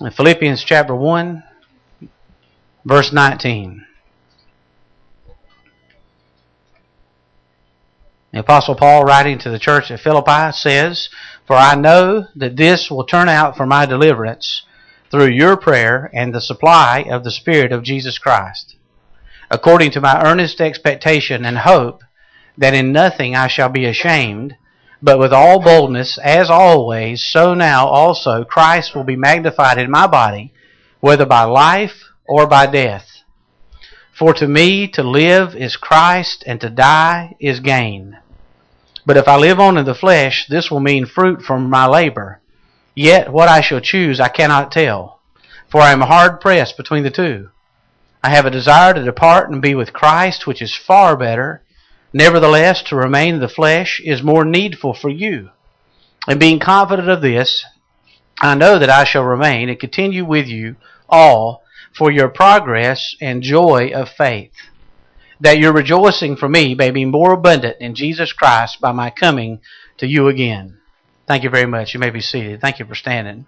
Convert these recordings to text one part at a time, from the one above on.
in Philippians chapter 1, verse 19. The Apostle Paul, writing to the church at Philippi, says, "For I know that this will turn out for my deliverance through your prayer and the supply of the Spirit of Jesus Christ, according to my earnest expectation and hope that in nothing I shall be ashamed, but with all boldness, as always, so now also Christ will be magnified in my body, whether by life or by death. For to me to live is Christ, and to die is gain. But if I live on in the flesh, this will mean fruit from my labor. Yet what I shall choose I cannot tell, for I am hard pressed between the two. I have a desire to depart and be with Christ, which is far better. Nevertheless, to remain in the flesh is more needful for you. And being confident of this, I know that I shall remain and continue with you all for your progress and joy of faith, that your rejoicing for me may be more abundant in Jesus Christ by my coming to you again." Thank you very much. You may be seated. Thank you for standing.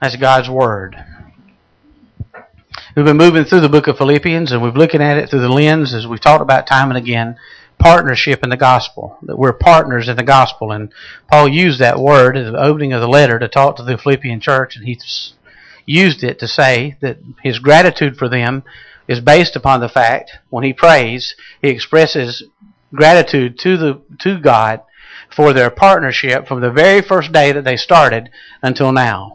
That's God's Word. We've been moving through the book of Philippians, and we've been looking at it through the lens, as we've talked about time and again, partnership in the gospel, that we're partners in the gospel. And Paul used that word at the opening of the letter to talk to the Philippian church, and he used it to say that his gratitude for them is based upon the fact when he prays, he expresses gratitude to God for their partnership from the very first day that they started until now.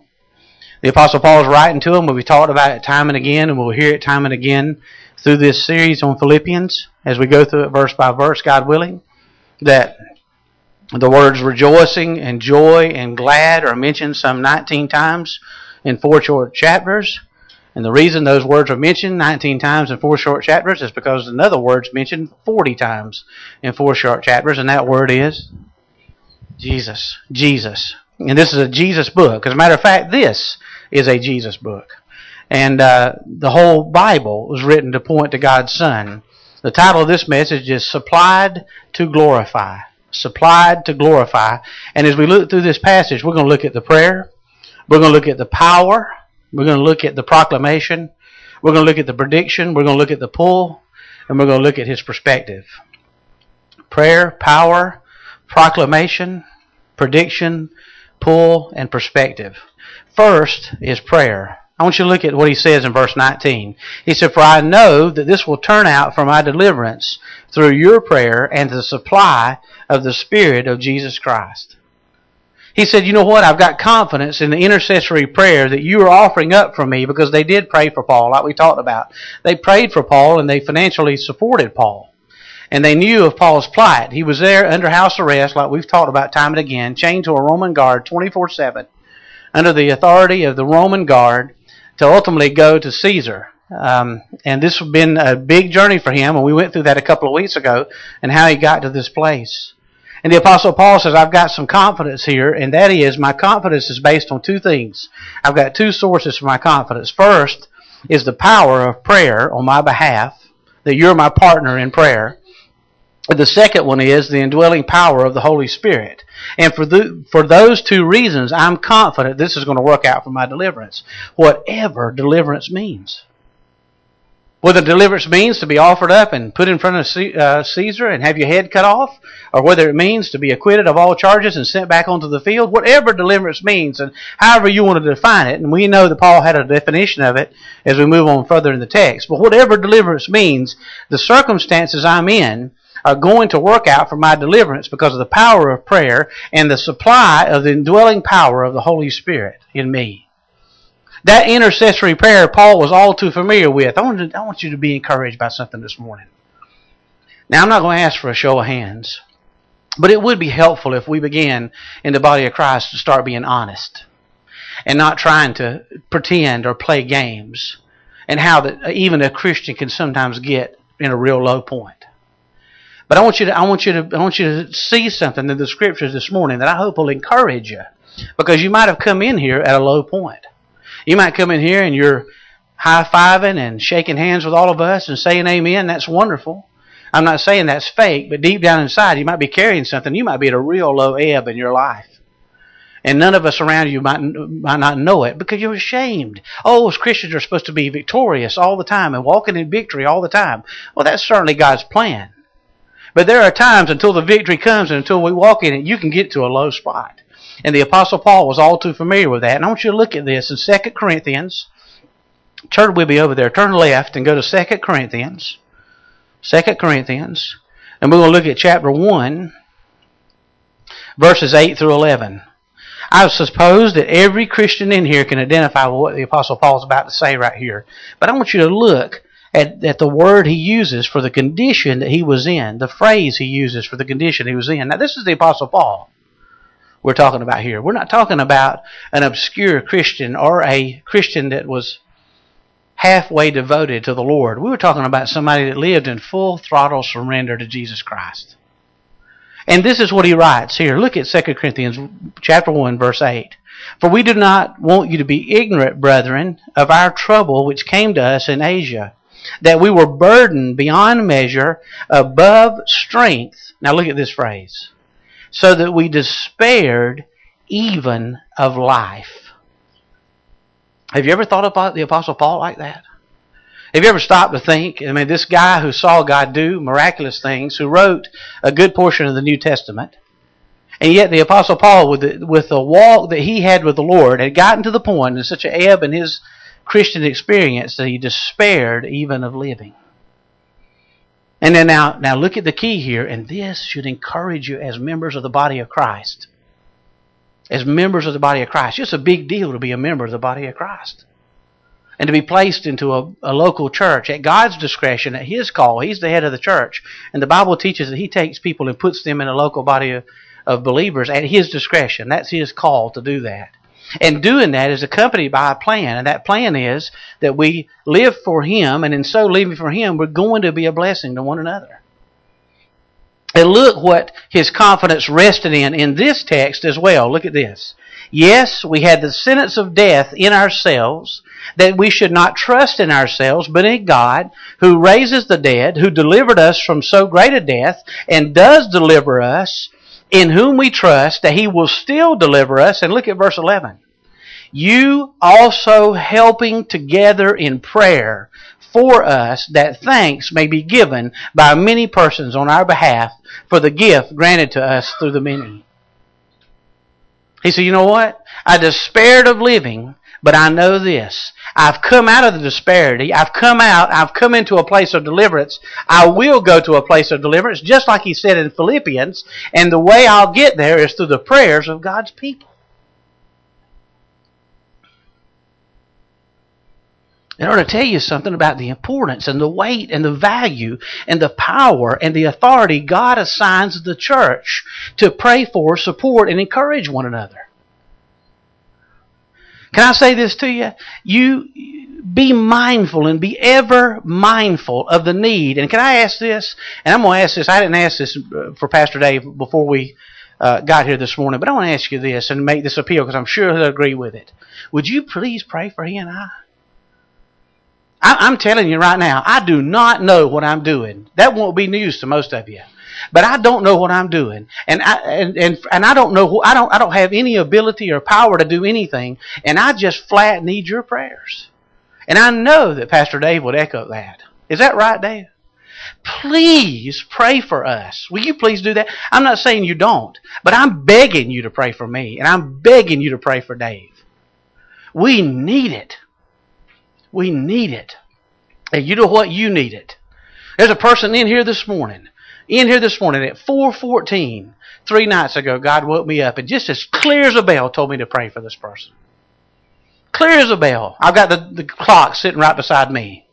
The Apostle Paul is writing to them, and we talked about it time and again, and we'll hear it time and again through this series on Philippians, as we go through it verse by verse, God willing, that the words rejoicing and joy and glad are mentioned some 19 times in 4 short chapters. And the reason those words are mentioned 19 times in 4 short chapters is because another word's mentioned 40 times in 4 short chapters, and that word is Jesus. Jesus. And this is a Jesus book. As a matter of fact, this is a Jesus book. And the whole Bible was written to point to God's Son. The title of this message is Supplied to Glorify. Supplied to Glorify. And as we look through this passage, we're going to look at the prayer. We're going to look at the power. We're going to look at the proclamation. We're going to look at the prediction. We're going to look at the pull. And we're going to look at his perspective. Prayer, power, proclamation, prediction, pull, and perspective. First is prayer. I want you to look at what he says in verse 19. He said, "For I know that this will turn out for my deliverance through your prayer and the supply of the Spirit of Jesus Christ." He said, "You know what? I've got confidence in the intercessory prayer that you are offering up for me," because they did pray for Paul, like we talked about. They prayed for Paul, and they financially supported Paul. And they knew of Paul's plight. He was there under house arrest, like we've talked about time and again, chained to a Roman guard 24/7, under the authority of the Roman guard, to ultimately go to Caesar. And this has been a big journey for him, and we went through that a couple of weeks ago, and how he got to this place. And the Apostle Paul says, "I've got some confidence here," and that is, my confidence is based on two things. I've got two sources for my confidence. First is the power of prayer on my behalf, that you're my partner in prayer. And the second one is the indwelling power of the Holy Spirit. And for those two reasons, I'm confident this is going to work out for my deliverance, whatever deliverance means. Whether deliverance means to be offered up and put in front of Caesar and have your head cut off, or whether it means to be acquitted of all charges and sent back onto the field, whatever deliverance means, and however you want to define it, and we know that Paul had a definition of it as we move on further in the text, but whatever deliverance means, the circumstances I'm in are going to work out for my deliverance because of the power of prayer and the supply of the indwelling power of the Holy Spirit in me. That intercessory prayer Paul was all too familiar with. I want you to be encouraged by something this morning. Now, I'm not going to ask for a show of hands, but it would be helpful if we began in the body of Christ to start being honest and not trying to pretend or play games, and how that even a Christian can sometimes get in a real low point. But I want you to see something in the Scriptures this morning that I hope will encourage you, because you might have come in here at a low point. You might come in here and you're high-fiving and shaking hands with all of us and saying amen. That's wonderful. I'm not saying that's fake, but deep down inside you might be carrying something. You might be at a real low ebb in your life. And none of us around you might not know it because you're ashamed. Oh, as Christians are supposed to be victorious all the time and walking in victory all the time. Well, that's certainly God's plan. But there are times until the victory comes and until we walk in it, you can get to a low spot. And the Apostle Paul was all too familiar with that. And I want you to look at this in 2 Corinthians. Turn with me over there. Turn left and go to 2 Corinthians. 2 Corinthians. And we're going to look at chapter 1, verses 8 through 11. I suppose that every Christian in here can identify with what the Apostle Paul is about to say right here. But I want you to look at the word he uses for the condition that he was in, the phrase he uses for the condition he was in. Now, this is the Apostle Paul we're talking about here. We're not talking about an obscure Christian or a Christian that was halfway devoted to the Lord. We were talking about somebody that lived in full throttle surrender to Jesus Christ. And this is what he writes here. Look at 2 Corinthians chapter 1, verse 8. For we do not want you to be ignorant, brethren, of our trouble which came to us in Asia, that we were burdened beyond measure, above strength. Now look at this phrase. So that we despaired even of life. Have you ever thought about the Apostle Paul like that? Have you ever stopped to think, I mean, this guy who saw God do miraculous things, who wrote a good portion of the New Testament, and yet the Apostle Paul, with the walk that he had with the Lord, had gotten to the point in such an ebb in his Christian experience that he despaired even of living. And then now look at the key here, and this should encourage you as members of the body of Christ. As members of the body of Christ. It's a big deal to be a member of the body of Christ. And to be placed into a local church at God's discretion, at His call. He's the head of the church. And the Bible teaches that He takes people and puts them in a local body of believers at His discretion. That's His call to do that. And doing that is accompanied by a plan. And that plan is that we live for Him. And in so living for Him, we're going to be a blessing to one another. And look what his confidence rested in this text as well. Look at this. Yes, we had the sentence of death in ourselves, that we should not trust in ourselves, but in God, who raises the dead, who delivered us from so great a death, and does deliver us, in whom we trust, that He will still deliver us. And look at verse 11. You also helping together in prayer for us, that thanks may be given by many persons on our behalf for the gift granted to us through the many. He said, you know what? I despaired of living, but I know this. I've come out of the disparity. I've come into a place of deliverance. I will go to a place of deliverance, just like he said in Philippians. And the way I'll get there is through the prayers of God's people. In order to tell you something about the importance and the weight and the value and the power and the authority God assigns the church to pray for, support, and encourage one another. Can I say this to you? You be mindful and be ever mindful of the need. And can I ask this? And I'm going to ask this. I didn't ask this for Pastor Dave before we got here this morning. But I want to ask you this and make this appeal because I'm sure he'll agree with it. Would you please pray for he and I? I'm telling you right now, I do not know what I'm doing. That won't be news to most of you, but I don't know what I'm doing, and I don't know. I don't have any ability or power to do anything, and I just flat need your prayers. And I know that Pastor Dave would echo that. Is that right, Dave? Please pray for us. Will you please do that? I'm not saying you don't, but I'm begging you to pray for me, and I'm begging you to pray for Dave. We need it. We need it. And you know what? You need it. There's a person in here this morning at 4:14, 3 nights ago, God woke me up and just as clear as a bell told me to pray for this person. Clear as a bell. I've got the clock sitting right beside me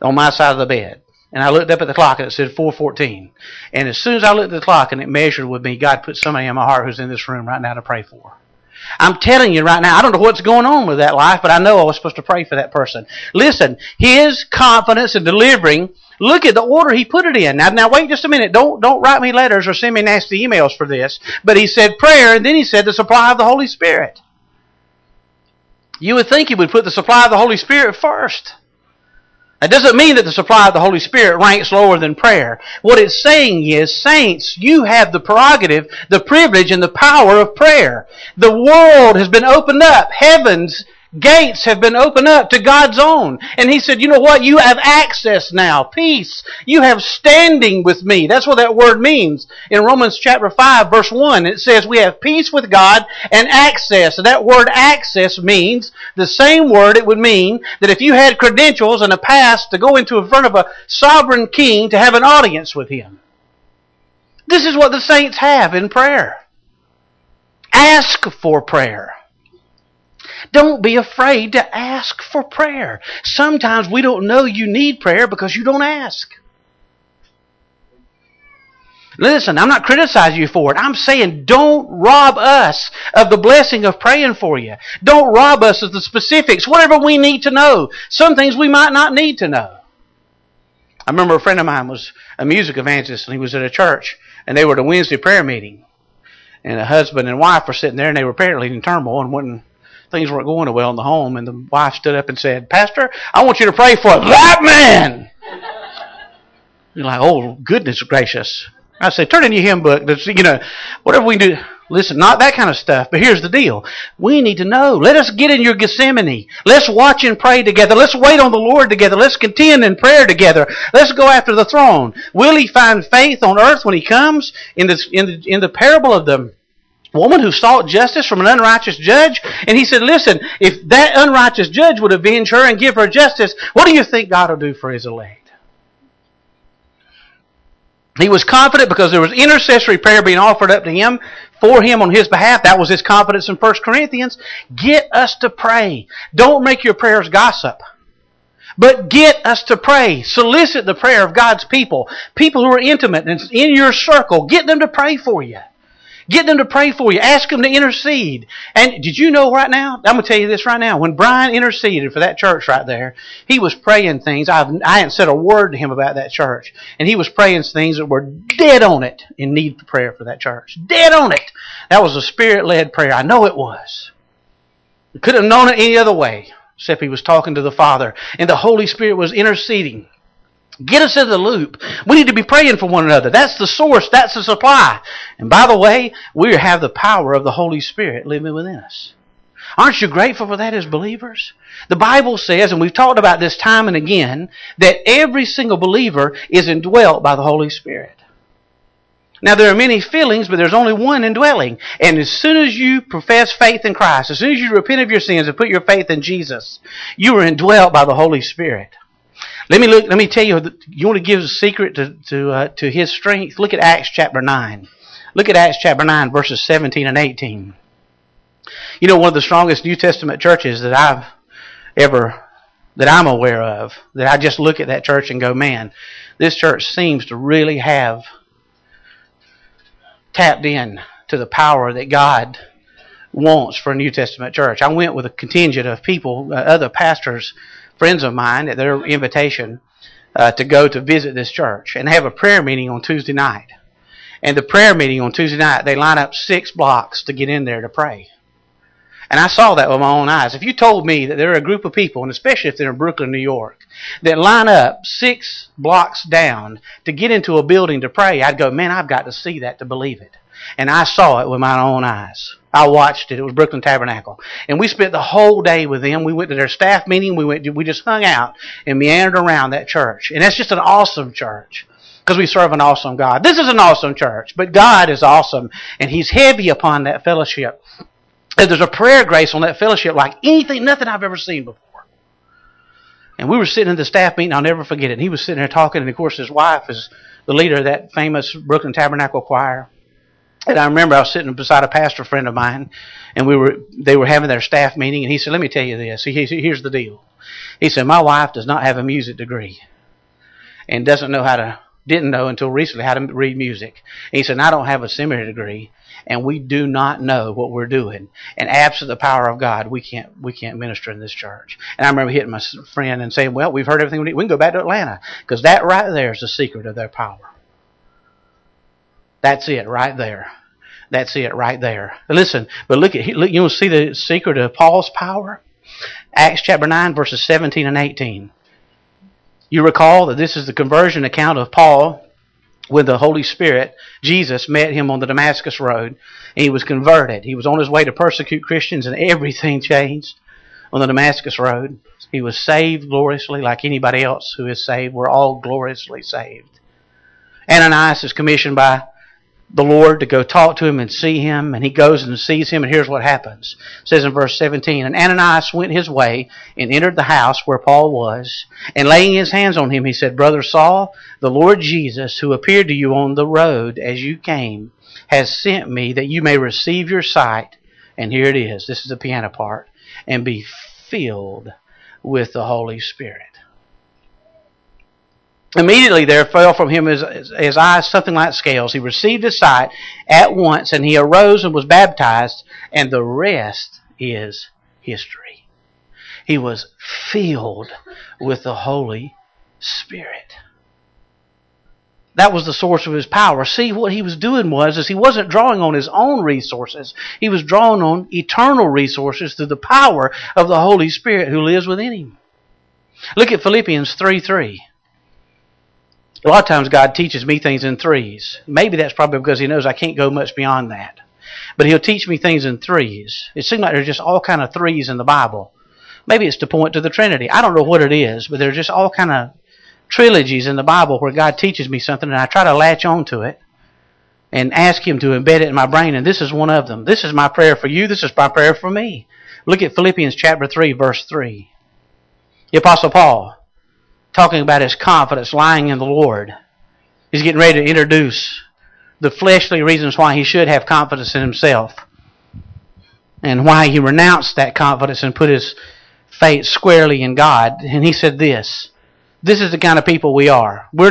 on my side of the bed. And I looked up at the clock and it said 4:14. And as soon as I looked at the clock and it measured with me, God put somebody in my heart who's in this room right now to pray for. I'm telling you right now, I don't know what's going on with that life, but I know I was supposed to pray for that person. Listen, His confidence in delivering, look at the order He put it in. Now wait just a minute. Don't write me letters or send me nasty emails for this. But He said prayer, and then He said the supply of the Holy Spirit. You would think He would put the supply of the Holy Spirit first. That doesn't mean that the supply of the Holy Spirit ranks lower than prayer. What it's saying is, saints, you have the prerogative, the privilege, and the power of prayer. The world has been opened up. Heaven's gates have been opened up to God's own. And He said, you know what? You have access now. Peace. You have standing with me. That's what that word means. In Romans chapter 5, verse 1, it says we have peace with God and access. And that word access means the same word it would mean that if you had credentials and a pass to go into in front of a sovereign king to have an audience with him. This is what the saints have in prayer. Ask for prayer. Don't be afraid to ask for prayer. Sometimes we don't know you need prayer because you don't ask. Listen, I'm not criticizing you for it. I'm saying don't rob us of the blessing of praying for you. Don't rob us of the specifics, whatever we need to know. Some things we might not need to know. I remember a friend of mine was a music evangelist, and he was at a church, and they were at a Wednesday prayer meeting. And a husband and wife were sitting there, and they were apparently in turmoil and wouldn't. Things weren't going well in the home, and the wife stood up and said, Pastor, I want you to pray for that man. You're like, oh, goodness gracious. I said, turn in your hymn book. You know, whatever we do. Listen, not that kind of stuff, but here's the deal. We need to know. Let us get in your Gethsemane. Let's watch and pray together. Let's wait on the Lord together. Let's contend in prayer together. Let's go after the throne. Will He find faith on earth when He comes? In the parable of the woman who sought justice from an unrighteous judge, and He said, listen, if that unrighteous judge would avenge her and give her justice, what do you think God will do for His elect? He was confident because there was intercessory prayer being offered up to Him, for Him on His behalf. That was His confidence in 1 Corinthians. Get us to pray. Don't make your prayers gossip. But get us to pray. Solicit the prayer of God's people. People who are intimate and in your circle. Get them to pray for you. Get them to pray for you. Ask them to intercede. And did you know right now? I'm going to tell you this right now. When Brian interceded for that church right there, he was praying things. I hadn't said a word to him about that church. And he was praying things that were dead on it in need of prayer for that church. Dead on it. That was a Spirit-led prayer. I know it was. We couldn't have known it any other way except he was talking to the Father. And the Holy Spirit was interceding. Get us in the loop. We need to be praying for one another. That's the source. That's the supply. And by the way, we have the power of the Holy Spirit living within us. Aren't you grateful for that as believers? The Bible says, and we've talked about this time and again, that every single believer is indwelt by the Holy Spirit. Now, there are many fillings, but there's only one indwelling. And as soon as you profess faith in Christ, as soon as you repent of your sins and put your faith in Jesus, you are indwelt by the Holy Spirit. Let me tell you, you want to give a secret to His strength? Look at Acts chapter 9. Look at Acts chapter 9, verses 17 and 18. You know, one of the strongest New Testament churches that I'm aware of, that I just look at that church and go, man, this church seems to really have tapped in to the power that God wants for a New Testament church. I went with a contingent of people, other pastors, friends of mine, at their invitation to go to visit this church, and have a prayer meeting on Tuesday night. And the prayer meeting on Tuesday night, they line up 6 blocks to get in there to pray. And I saw that with my own eyes. If you told me that there are a group of people, and especially if they're in Brooklyn, New York, that line up 6 blocks down to get into a building to pray, I'd go, man, I've got to see that to believe it. And I saw it with my own eyes. I watched it. It was Brooklyn Tabernacle. And we spent the whole day with them. We went to their staff meeting. We just hung out and meandered around that church. And that's just an awesome church because we serve an awesome God. This is an awesome church, but God is awesome, and He's heavy upon that fellowship. And there's a prayer grace on that fellowship like nothing I've ever seen before. And we were sitting in the staff meeting. I'll never forget it. And he was sitting there talking, and of course his wife is the leader of that famous Brooklyn Tabernacle choir. And I remember I was sitting beside a pastor friend of mine, and they were having their staff meeting, and he said, let me tell you this. He said, here's the deal. He said, my wife does not have a music degree and didn't know until recently how to read music. And he said, and I don't have a seminary degree, and we do not know what we're doing. And absent the power of God, we can't minister in this church. And I remember hitting my friend and saying, well, we've heard everything we need. We can go back to Atlanta, because that right there is the secret of their power. That's it right there. That's it right there. Listen, but look, you will see the secret of Paul's power? Acts chapter 9, verses 17 and 18. You recall that this is the conversion account of Paul when the Holy Spirit, Jesus, met him on the Damascus Road, and he was converted. He was on his way to persecute Christians, and everything changed on the Damascus Road. He was saved gloriously like anybody else who is saved. We're all gloriously saved. Ananias is commissioned by the Lord to go talk to him and see him, and he goes and sees him, and here's what happens. It says in verse 17, "And Ananias went his way and entered the house where Paul was, and laying his hands on him, he said, 'Brother Saul, the Lord Jesus, who appeared to you on the road as you came, has sent me that you may receive your sight,'" and here it is, this is the piano part, "and be filled with the Holy Spirit. Immediately there fell from him his eyes something like scales. He received his sight at once, and he arose and was baptized, and the rest is history." He was filled with the Holy Spirit. That was the source of his power. See, what he was doing was he wasn't drawing on his own resources. He was drawing on eternal resources through the power of the Holy Spirit who lives within him. Look at Philippians 3:3. A lot of times God teaches me things in threes. Maybe that's probably because he knows I can't go much beyond that. But he'll teach me things in threes. It seems like there's just all kind of threes in the Bible. Maybe it's to point to the Trinity. I don't know what it is, but there's just all kind of trilogies in the Bible where God teaches me something and I try to latch on to it and ask him to embed it in my brain, and this is one of them. This is my prayer for you. This is my prayer for me. Look at Philippians chapter 3, verse 3. The Apostle Paul, talking about his confidence lying in the Lord. He's getting ready to introduce the fleshly reasons why he should have confidence in himself and why he renounced that confidence and put his faith squarely in God. And he said this, "This is the kind of people we are. We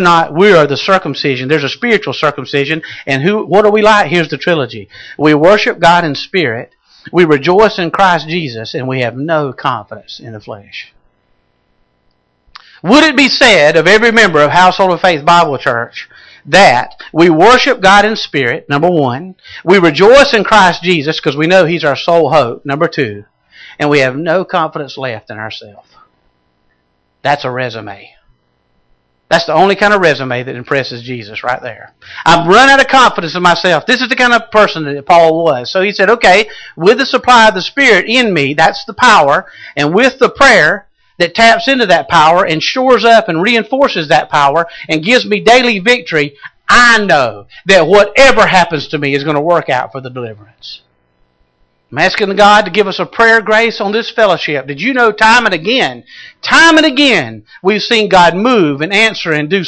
are the circumcision." There's a spiritual circumcision. And what are we like? Here's the trilogy. We worship God in spirit. We rejoice in Christ Jesus. And we have no confidence in the flesh. Would it be said of every member of Household of Faith Bible Church that we worship God in spirit, number one. We rejoice in Christ Jesus because we know he's our sole hope, number two. And we have no confidence left in ourselves. That's a resume. That's the only kind of resume that impresses Jesus right there. I've run out of confidence in myself. This is the kind of person that Paul was. So he said, okay, with the supply of the Spirit in me, that's the power, and with the prayer that taps into that power and shores up and reinforces that power and gives me daily victory, I know that whatever happens to me is going to work out for the deliverance. I'm asking God to give us a prayer grace on this fellowship. Did you know time and again, we've seen God move and answer and do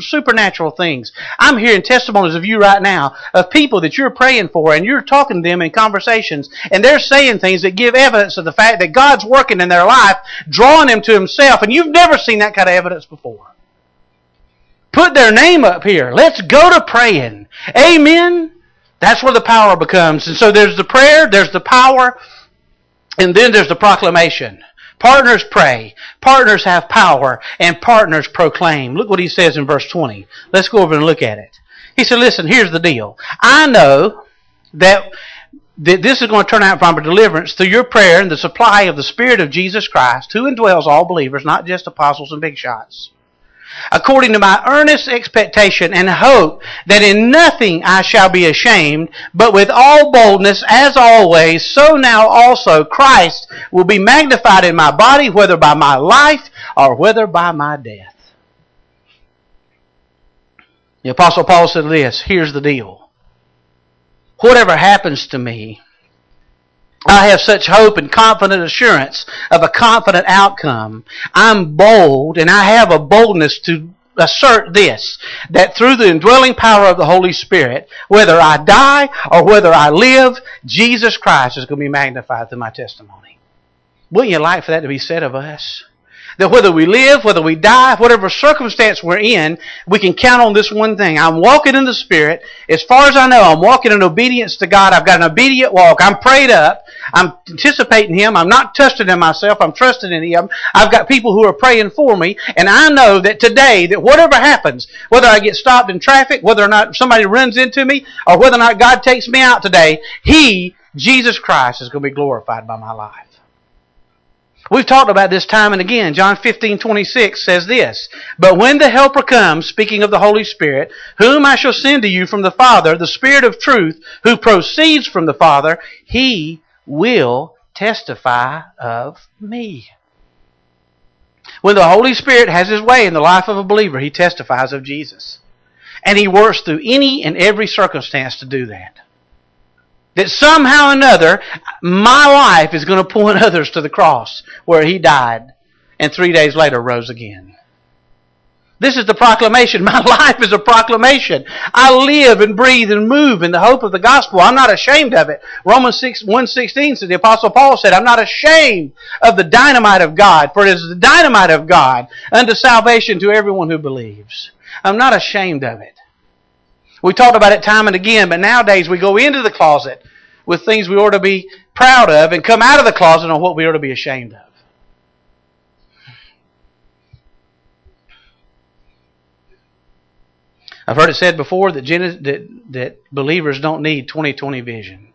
supernatural things. I'm hearing testimonies of you right now of people that you're praying for and you're talking to them in conversations and they're saying things that give evidence of the fact that God's working in their life, drawing them to himself, and you've never seen that kind of evidence before. Put their name up here. Let's go to praying. Amen. That's where the power becomes. And so there's the prayer, there's the power, and then there's the proclamation. Partners pray, partners have power, and partners proclaim. Look what he says in verse 20. Let's go over and look at it. He said, listen, here's the deal. I know that this is going to turn out from a deliverance through your prayer and the supply of the Spirit of Jesus Christ, who indwells all believers, not just apostles and big shots. According to my earnest expectation and hope that in nothing I shall be ashamed, but with all boldness, as always, so now also Christ will be magnified in my body, whether by my life or whether by my death. The Apostle Paul said this, here's the deal. Whatever happens to me, I have such hope and confident assurance of a confident outcome. I'm bold, and I have a boldness to assert this, that through the indwelling power of the Holy Spirit, whether I die or whether I live, Jesus Christ is going to be magnified through my testimony. Wouldn't you like for that to be said of us? That whether we live, whether we die, whatever circumstance we're in, we can count on this one thing. I'm walking in the Spirit. As far as I know, I'm walking in obedience to God. I've got an obedient walk. I'm prayed up. I'm anticipating Him. I'm not trusting in myself. I'm trusting in Him. I've got people who are praying for me. And I know that today, that whatever happens, whether I get stopped in traffic, whether or not somebody runs into me, or whether or not God takes me out today, Jesus Christ, is going to be glorified by my life. We've talked about this time and again. John 15:26 says this, "But when the Helper comes," speaking of the Holy Spirit, "whom I shall send to you from the Father, the Spirit of truth, who proceeds from the Father, He will testify of me." When the Holy Spirit has His way in the life of a believer, he testifies of Jesus. And he works through any and every circumstance to do that. That somehow or another, my life is going to point others to the cross where he died and 3 days later rose again. This is the proclamation. My life is a proclamation. I live and breathe and move in the hope of the gospel. I'm not ashamed of it. Romans 1:16 says, the Apostle Paul said, "I'm not ashamed of the dynamite of God, for it is the dynamite of God unto salvation to everyone who believes." I'm not ashamed of it. We talked about it time and again, but nowadays we go into the closet with things we ought to be proud of and come out of the closet on what we ought to be ashamed of. I've heard it said before that believers don't need 20/20 vision.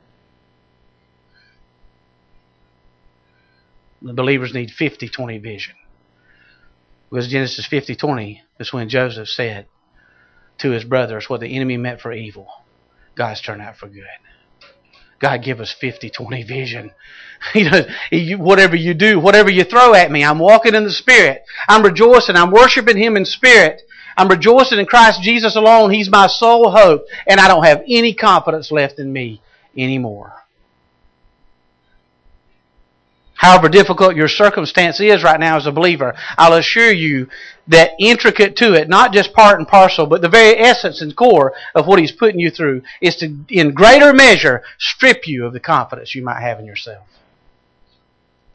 The believers need 50/20 vision. Because Genesis 50:20 is when Joseph said to his brothers, "What the enemy meant for evil, God's turned out for good." God, give us 50/20 vision. Whatever you do, whatever you throw at me, I'm walking in the Spirit. I'm rejoicing. I'm worshiping Him in spirit. I'm rejoicing in Christ Jesus alone. He's my sole hope, and I don't have any confidence left in me anymore. However difficult your circumstance is right now as a believer, I'll assure you that intricate to it, not just part and parcel, but the very essence and core of what He's putting you through is to, in greater measure, strip you of the confidence you might have in yourself.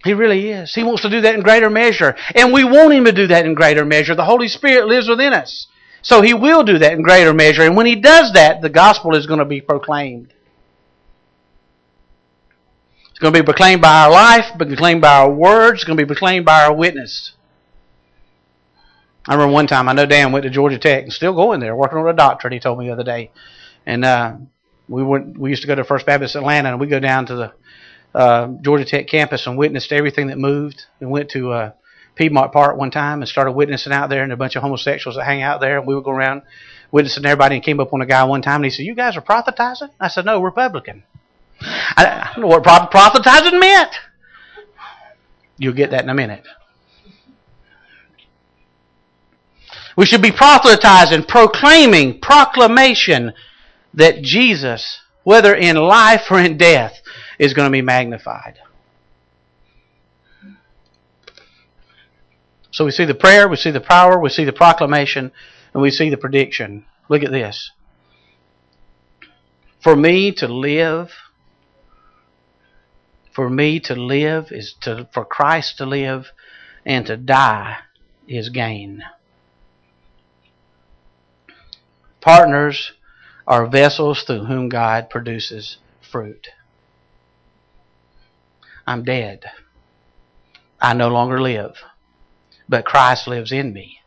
He really is. He wants to do that in greater measure. And we want Him to do that in greater measure. The Holy Spirit lives within us. So He will do that in greater measure. And when He does that, the gospel is going to be proclaimed. It's going to be proclaimed by our life, proclaimed by our words, it's going to be proclaimed by our witness. I remember one time, I know Dan went to Georgia Tech and still going there, working on a doctorate, he told me the other day. And we used to go to First Baptist Atlanta, and we go down to the Georgia Tech campus and witnessed everything that moved, and went to Piedmont Park one time and started witnessing out there, and a bunch of homosexuals that hang out there, and we would go around witnessing everybody, and came up on a guy one time and he said, "You guys are prophetizing?" I said, "No, Republican." I don't know what prophetizing meant. You'll get that in a minute. We should be prophetizing, proclaiming, proclamation that Jesus, whether in life or in death, is going to be magnified. So we see the prayer, we see the power, we see the proclamation, and we see the prediction. Look at this. For me to live is for Christ to live, and to die is gain. Partners are vessels through whom God produces fruit. I'm dead. I no longer live. But Christ lives in me.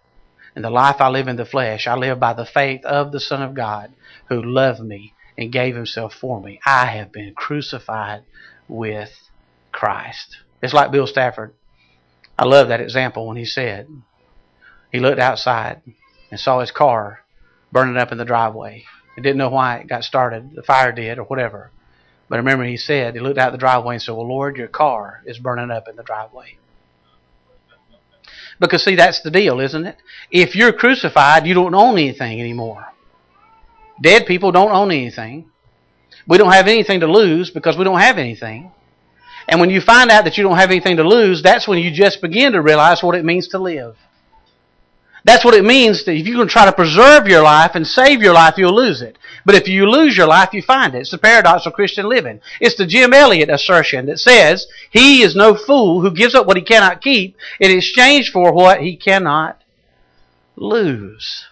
And the life I live in the flesh, I live by the faith of the Son of God who loved me and gave Himself for me. I have been crucified with Christ. It's like Bill Stafford. I love that example when he said, he looked outside and saw his car burning up in the driveway. He didn't know why it got started. The fire did or whatever. But I remember he said, he looked out the driveway and said, "Well, Lord, your car is burning up in the driveway." Because, see, that's the deal, isn't it? If you're crucified, you don't own anything anymore. Dead people don't own anything. We don't have anything to lose because we don't have anything. And when you find out that you don't have anything to lose, that's when you just begin to realize what it means to live. That's what it means that if you're going to try to preserve your life and save your life, you'll lose it. But if you lose your life, you find it. It's the paradox of Christian living. It's the Jim Elliot assertion that says, "He is no fool who gives up what he cannot keep in exchange for what he cannot lose."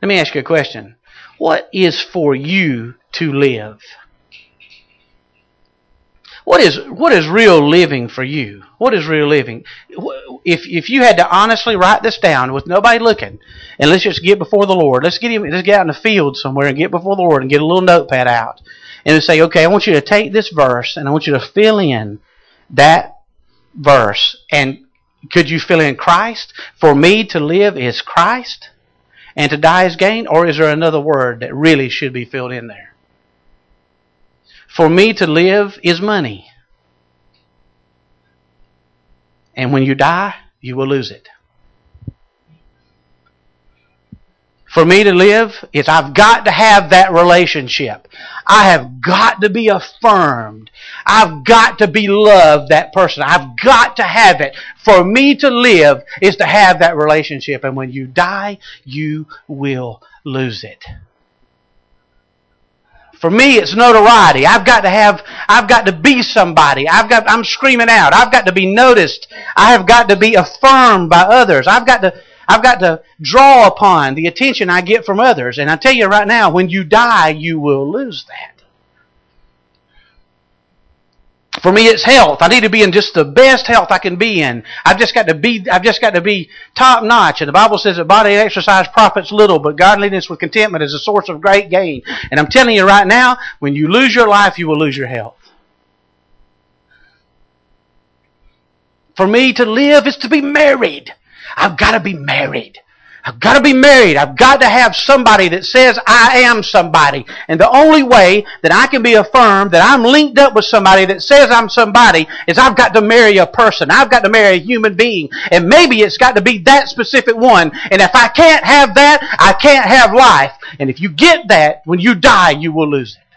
Let me ask you a question. What is for you to live? What is real living for you? What is real living? If you had to honestly write this down with nobody looking, and let's just get before the Lord. Let's get out in the field somewhere and get before the Lord and get a little notepad out and say, "Okay, I want you to take this verse and I want you to fill in that verse. And could you fill in Christ? For me to live is Christ, and to die is gain? Or is there another word that really should be filled in there? For me to live is money. And when you die, you will lose it. For me to live is I've got to have that relationship. I have got to be affirmed. I've got to be loved, that person. I've got to have it. For me to live is to have that relationship. And when you die, you will lose it. For me, it's notoriety. I've got to be somebody. I'm screaming out. I've got to be noticed. I have got to be affirmed by others. I've got to draw upon the attention I get from others. And I tell you right now, when you die, you will lose that. For me, it's health. I need to be in just the best health I can be in. I've just got to be top notch. And the Bible says that bodily exercise profits little, but godliness with contentment is a source of great gain. And I'm telling you right now, when you lose your life, you will lose your health. For me to live is to be married. I've got to be married. I've got to be married. I've got to have somebody that says I am somebody. And the only way that I can be affirmed that I'm linked up with somebody that says I'm somebody is I've got to marry a person. I've got to marry a human being. And maybe it's got to be that specific one. And if I can't have that, I can't have life. And if you get that, when you die, you will lose it.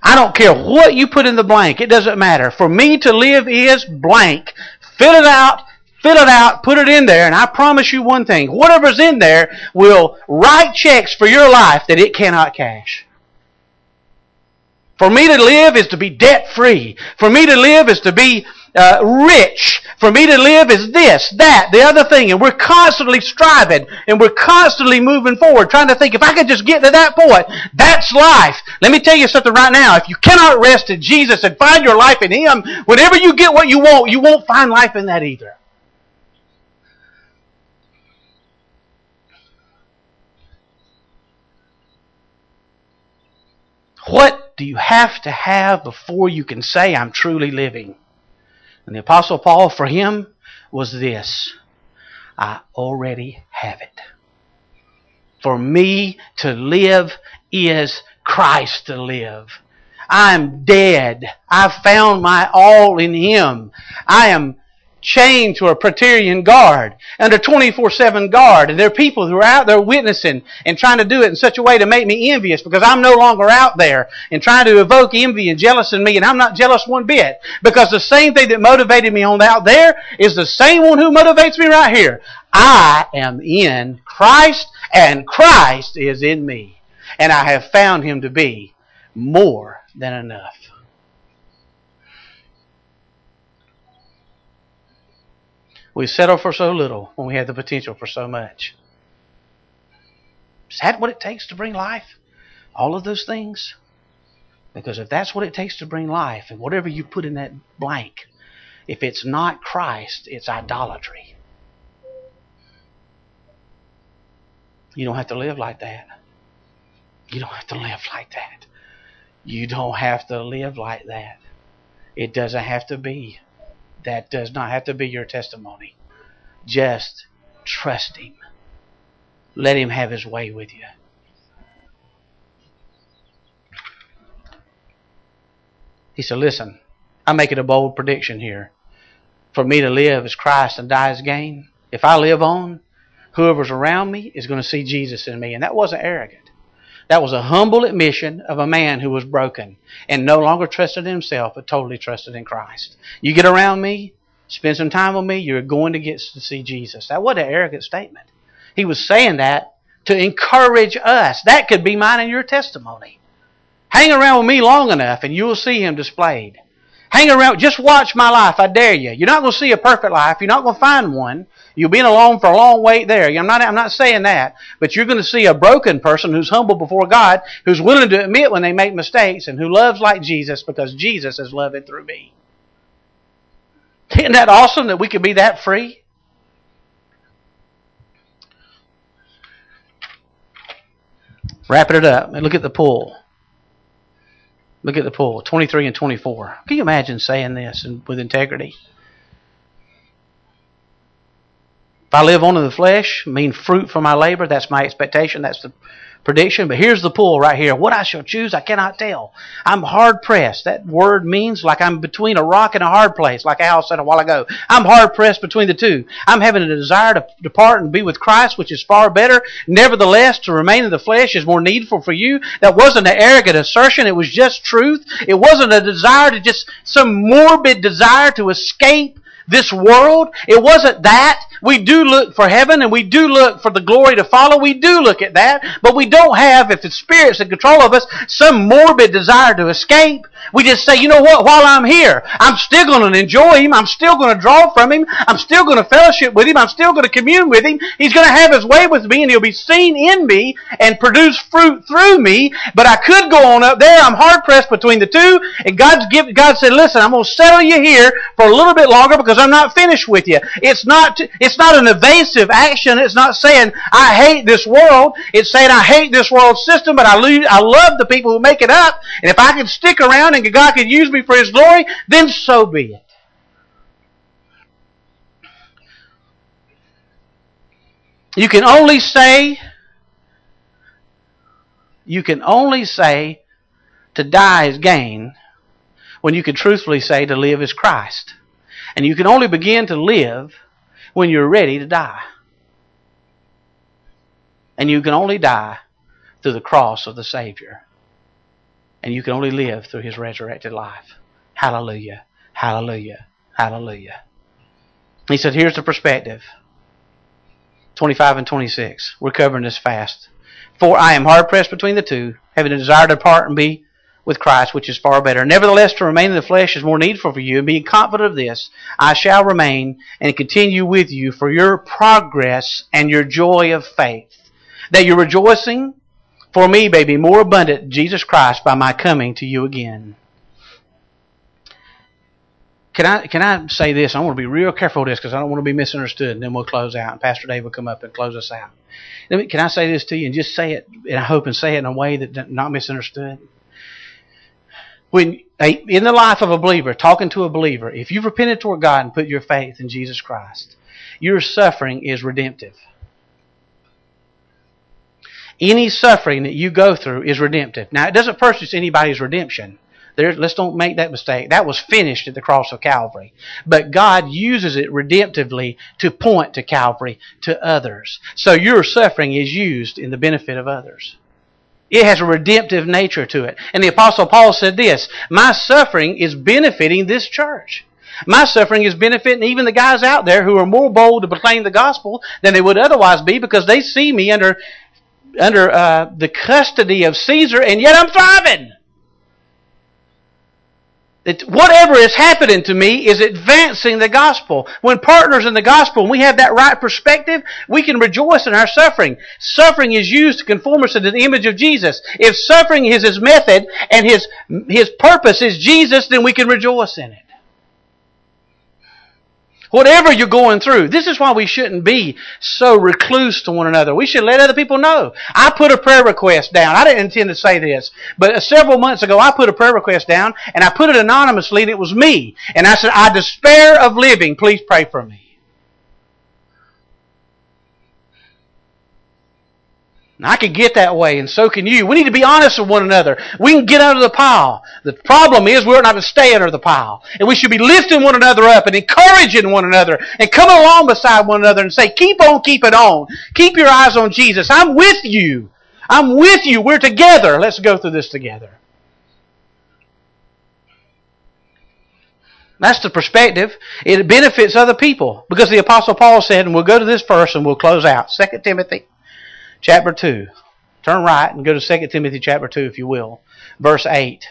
I don't care what you put in the blank. It doesn't matter. For me to live is blank. Fill it out, put it in there, and I promise you one thing. Whatever's in there will write checks for your life that it cannot cash. For me to live is to be debt-free. For me to live is to be rich. For me to live is this, that, the other thing. And we're constantly striving, and we're constantly moving forward, trying to think, if I could just get to that point, that's life. Let me tell you something right now. If you cannot rest in Jesus and find your life in Him, whenever you get what you won't find life in that either. What do you have to have before you can say, I'm truly living? And the Apostle Paul, for him, was this. I already have it. For me to live is Christ to live. I'm dead. I've found my all in Him. I am chained to a Praetorian guard, under 24/7 guard, and there are people who are out there witnessing and trying to do it in such a way to make me envious because I'm no longer out there and trying to evoke envy and jealous in me, and I'm not jealous one bit because the same thing that motivated me on out there is the same one who motivates me right here. I am in Christ, and Christ is in me, and I have found Him to be more than enough. We settle for so little when we have the potential for so much. Is that what it takes to bring life? All of those things? Because if that's what it takes to bring life, and whatever you put in that blank, if it's not Christ, it's idolatry. You don't have to live like that. You don't have to live like that. You don't have to live like that. It doesn't have to be. That does not have to be your testimony. Just trust Him. Let Him have His way with you. He said, listen, I'm making a bold prediction here. For me to live is Christ and die is gain. If I live on, whoever's around me is going to see Jesus in me. And that wasn't arrogant. That was a humble admission of a man who was broken and no longer trusted in himself, but totally trusted in Christ. You get around me, spend some time with me, you're going to get to see Jesus. That wasn't an arrogant statement. He was saying that to encourage us. That could be mine and your testimony. Hang around with me long enough and you will see Him displayed. Hang around, just watch my life, I dare you. You're not going to see a perfect life. You're not going to find one. You'll be alone for a long wait there. I'm not saying that, but you're going to see a broken person who's humble before God, who's willing to admit when they make mistakes, and who loves like Jesus because Jesus is loving through me. Isn't that awesome that we could be that free? Wrapping it up and look at the pull. Look at the poll, 23 and 24. Can you imagine saying this with integrity? If I live on in the flesh, mean fruit for my labor, that's my expectation, that's the prediction. But here's the pull right here. What I shall choose, I cannot tell. I'm hard pressed. That word means like I'm between a rock and a hard place, like Al said a while ago. I'm hard pressed between the two. I'm having a desire to depart and be with Christ, which is far better. Nevertheless, to remain in the flesh is more needful for you. That wasn't an arrogant assertion. It was just truth. It wasn't a desire to just some morbid desire to escape this world. It wasn't that. We do look for heaven and we do look for the glory to follow. We do look at that. But we don't have, if the Spirit's in control of us, some morbid desire to escape. We just say, you know what, while I'm here, I'm still going to enjoy Him. I'm still going to draw from Him. I'm still going to fellowship with Him. I'm still going to commune with Him. He's going to have His way with me and He'll be seen in me and produce fruit through me. But I could go on up there. I'm hard pressed between the two. And God said, listen, I'm going to settle you here for a little bit longer because I'm not finished with you. It's not an evasive action. It's not saying, I hate this world. It's saying, I hate this world system, but I love the people who make it up. And if I can stick around and God can use me for His glory, then so be it. You can only say to die is gain when you can truthfully say to live is Christ. And you can only begin to live when you're ready to die. And you can only die through the cross of the Savior. And you can only live through His resurrected life. Hallelujah. Hallelujah. Hallelujah. He said, here's the perspective. 25 and 26. We're covering this fast. For I am hard pressed between the two, having a desire to depart and be with Christ, which is far better. Nevertheless, to remain in the flesh is more needful for you. And being confident of this, I shall remain and continue with you for your progress and your joy of faith. That you're rejoicing for me may be more abundant, Jesus Christ, by my coming to you again. Can I say this? I want to be real careful with this because I don't want to be misunderstood. And then we'll close out. And Pastor Dave will come up and close us out. Can I say this to you and just say it, and I hope and say it in a way that's not misunderstood? When in the life of a believer, talking to a believer, if you've repented toward God and put your faith in Jesus Christ, your suffering is redemptive. Any suffering that you go through is redemptive. Now, it doesn't purchase anybody's redemption. Let's don't make that mistake. That was finished at the cross of Calvary. But God uses it redemptively to point to Calvary to others. So your suffering is used in the benefit of others. It has a redemptive nature to it. And the Apostle Paul said this, my suffering is benefiting this church. My suffering is benefiting even the guys out there who are more bold to proclaim the gospel than they would otherwise be because they see me under the custody of Caesar, and yet I'm thriving. Whatever is happening to me is advancing the gospel. When partners in the gospel, and we have that right perspective, we can rejoice in our suffering. Suffering is used to conform us to the image of Jesus. If suffering is His method and His purpose is Jesus, then we can rejoice in it. Whatever you're going through. This is why we shouldn't be so recluse to one another. We should let other people know. I put a prayer request down. I didn't intend to say this, but several months ago I put a prayer request down and I put it anonymously and it was me. And I said, I despair of living. Please pray for me. Now, I could get that way and so can you. We need to be honest with one another. We can get under the pile. The problem is we're not to stay under the pile. And we should be lifting one another up and encouraging one another and coming along beside one another and say, keep on keeping on. Keep your eyes on Jesus. I'm with you. I'm with you. We're together. Let's go through this together. That's the perspective. It benefits other people because the Apostle Paul said, and we'll go to this verse and we'll close out. 2 Timothy. Chapter 2. Turn right and go to 2 Timothy chapter 2 if you will. Verse 8.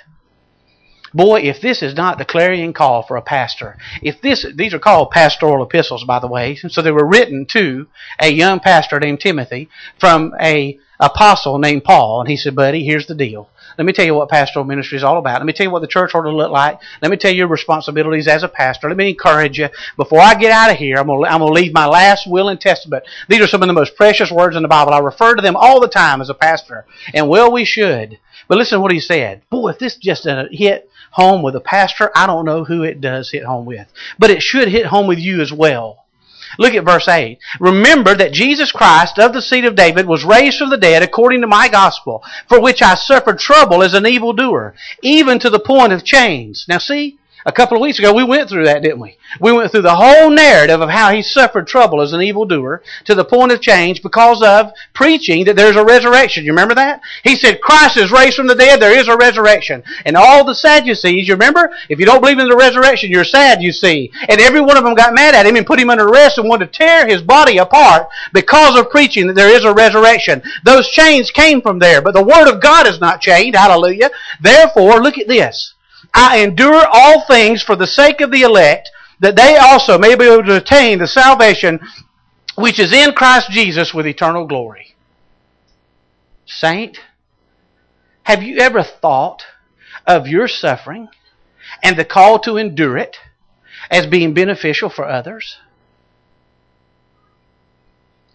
Boy, if this is not the clarion call for a pastor. These are called pastoral epistles, by the way. So they were written to a young pastor named Timothy from an apostle named Paul. And he said, buddy, here's the deal. Let me tell you what pastoral ministry is all about. Let me tell you what the church ought to look like. Let me tell you your responsibilities as a pastor. Let me encourage you. Before I get out of here, I'm going to leave my last will and testament. These are some of the most precious words in the Bible. I refer to them all the time as a pastor. And well, we should. But listen to what he said. Boy, if this just doesn't hit home with a pastor, I don't know who it does hit home with. But it should hit home with you as well. Look at verse 8. Remember that Jesus Christ of the seed of David was raised from the dead according to my gospel, for which I suffered trouble as an evildoer, even to the point of chains. Now see, a couple of weeks ago we went through that, didn't we? We went through the whole narrative of how he suffered trouble as an evildoer to the point of chains because of preaching that there's a resurrection. You remember that? He said, Christ is raised from the dead, there is a resurrection. And all the Sadducees, you remember? If you don't believe in the resurrection, you're sad, you see. And every one of them got mad at him and put him under arrest and wanted to tear his body apart because of preaching that there is a resurrection. Those chains came from there, but the Word of God is not chained. Hallelujah. Therefore, look at this. I endure all things for the sake of the elect, that they also may be able to attain the salvation which is in Christ Jesus with eternal glory. Saint, have you ever thought of your suffering and the call to endure it as being beneficial for others?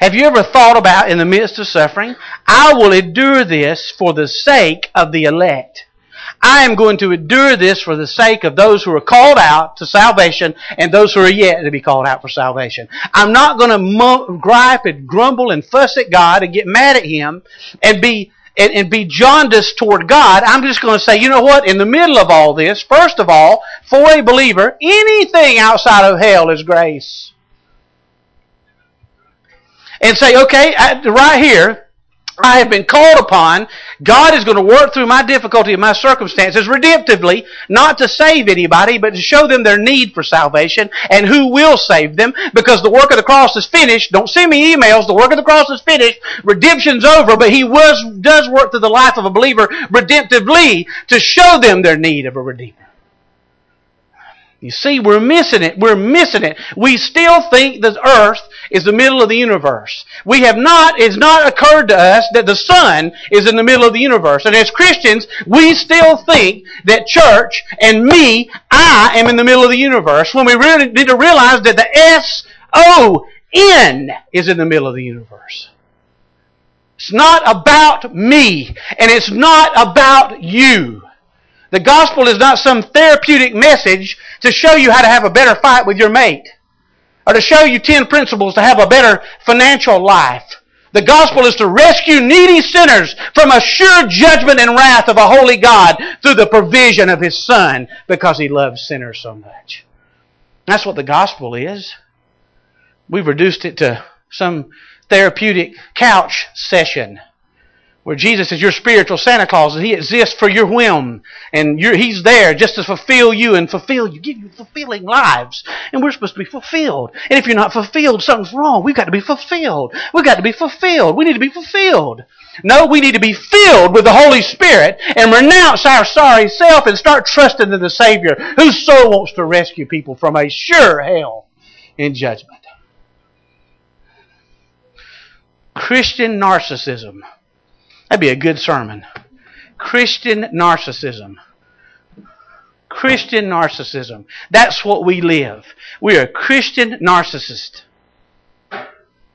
Have you ever thought about, in the midst of suffering, I will endure this for the sake of the elect. I am going to endure this for the sake of those who are called out to salvation and those who are yet to be called out for salvation. I'm not going to gripe and grumble and fuss at God and get mad at Him and be jaundiced toward God. I'm just going to say, you know what? In the middle of all this, first of all, for a believer, anything outside of hell is grace. And say, okay, right here, I have been called upon. God is going to work through my difficulty and my circumstances redemptively, not to save anybody, but to show them their need for salvation and who will save them, because the work of the cross is finished. Don't send me emails. The work of the cross is finished. Redemption's over, but He does work through the life of a believer redemptively to show them their need of a Redeemer. You see, we're missing it. We're missing it. We still think the earth is the middle of the universe. It's not occurred to us that the sun is in the middle of the universe. And as Christians, we still think that church and me, I am in the middle of the universe, when we really need to realize that the S-O-N is in the middle of the universe. It's not about me, and it's not about you. The gospel is not some therapeutic message to show you how to have a better fight with your mate, or to show you 10 principles to have a better financial life. The gospel is to rescue needy sinners from a sure judgment and wrath of a holy God through the provision of His Son, because He loves sinners so much. That's what the gospel is. We've reduced it to some therapeutic couch session, where Jesus is your spiritual Santa Claus and He exists for your whim. And He's there just to fulfill you and give you fulfilling lives. And we're supposed to be fulfilled. And if you're not fulfilled, something's wrong. We've got to be fulfilled. We've got to be fulfilled. We need to be fulfilled. No, we need to be filled with the Holy Spirit and renounce our sorry self and start trusting in the Savior who so wants to rescue people from a sure hell in judgment. Christian narcissism. That'd be a good sermon. Christian narcissism. Christian narcissism. That's what we live. We are a Christian narcissist.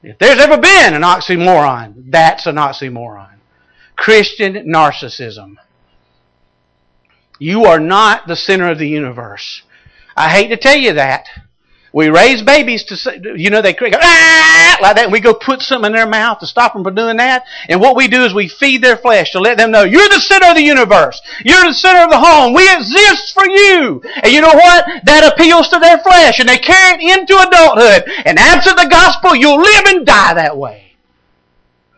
If there's ever been an oxymoron, that's an oxymoron. Christian narcissism. You are not the center of the universe. I hate to tell you that. We raise babies to, you know, they go, ah, like that, and we go put something in their mouth to stop them from doing that. And what we do is we feed their flesh to let them know, you're the center of the universe. You're the center of the home. We exist for you. And you know what? That appeals to their flesh, and they carry it into adulthood. And absent the gospel, you'll live and die that way.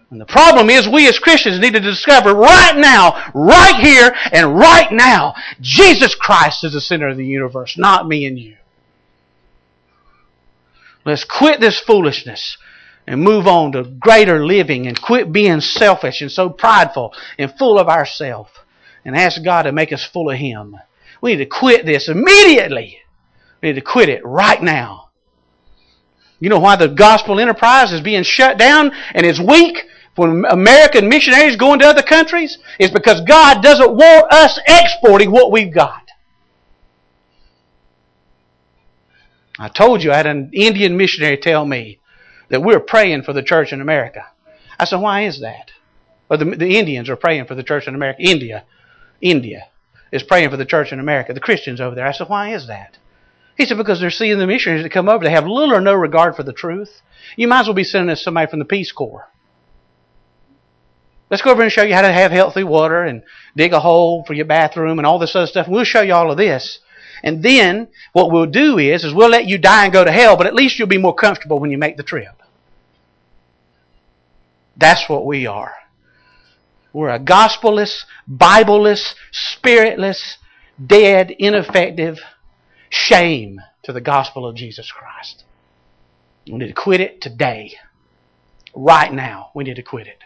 And the problem is, we as Christians need to discover right now, right here, and right now, Jesus Christ is the center of the universe, not me and you. Let's quit this foolishness and move on to greater living, and quit being selfish and so prideful and full of ourselves, and ask God to make us full of Him. We need to quit this immediately. We need to quit it right now. You know why the gospel enterprise is being shut down and is weak when American missionaries go into other countries? It's because God doesn't want us exporting what we've got. I told you, I had an Indian missionary tell me that we're praying for the church in America. I said, why is that? Or the Indians are praying for the church in America. India is praying for the church in America. The Christians over there. I said, why is that? He said, because they're seeing the missionaries that come over. They have little or no regard for the truth. You might as well be sending us somebody from the Peace Corps. Let's go over and show you how to have healthy water and dig a hole for your bathroom and all this other stuff. We'll show you all of this. And then what we'll do is we'll let you die and go to hell, but at least you'll be more comfortable when you make the trip. That's what we are. We're a gospelless, Bibleless, spiritless, dead, ineffective shame to the gospel of Jesus Christ. We need to quit it today. Right now, we need to quit it.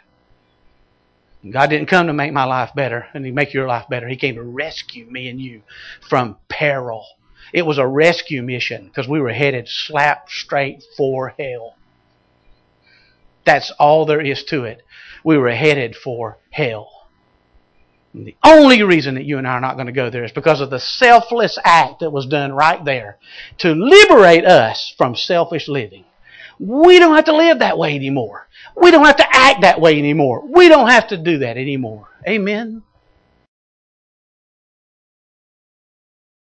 God didn't come to make my life better and to make your life better. He came to rescue me and you from peril. It was a rescue mission because we were headed slap straight for hell. That's all there is to it. We were headed for hell. And the only reason that you and I are not going to go there is because of the selfless act that was done right there to liberate us from selfish living. We don't have to live that way anymore. We don't have to act that way anymore. We don't have to do that anymore. Amen?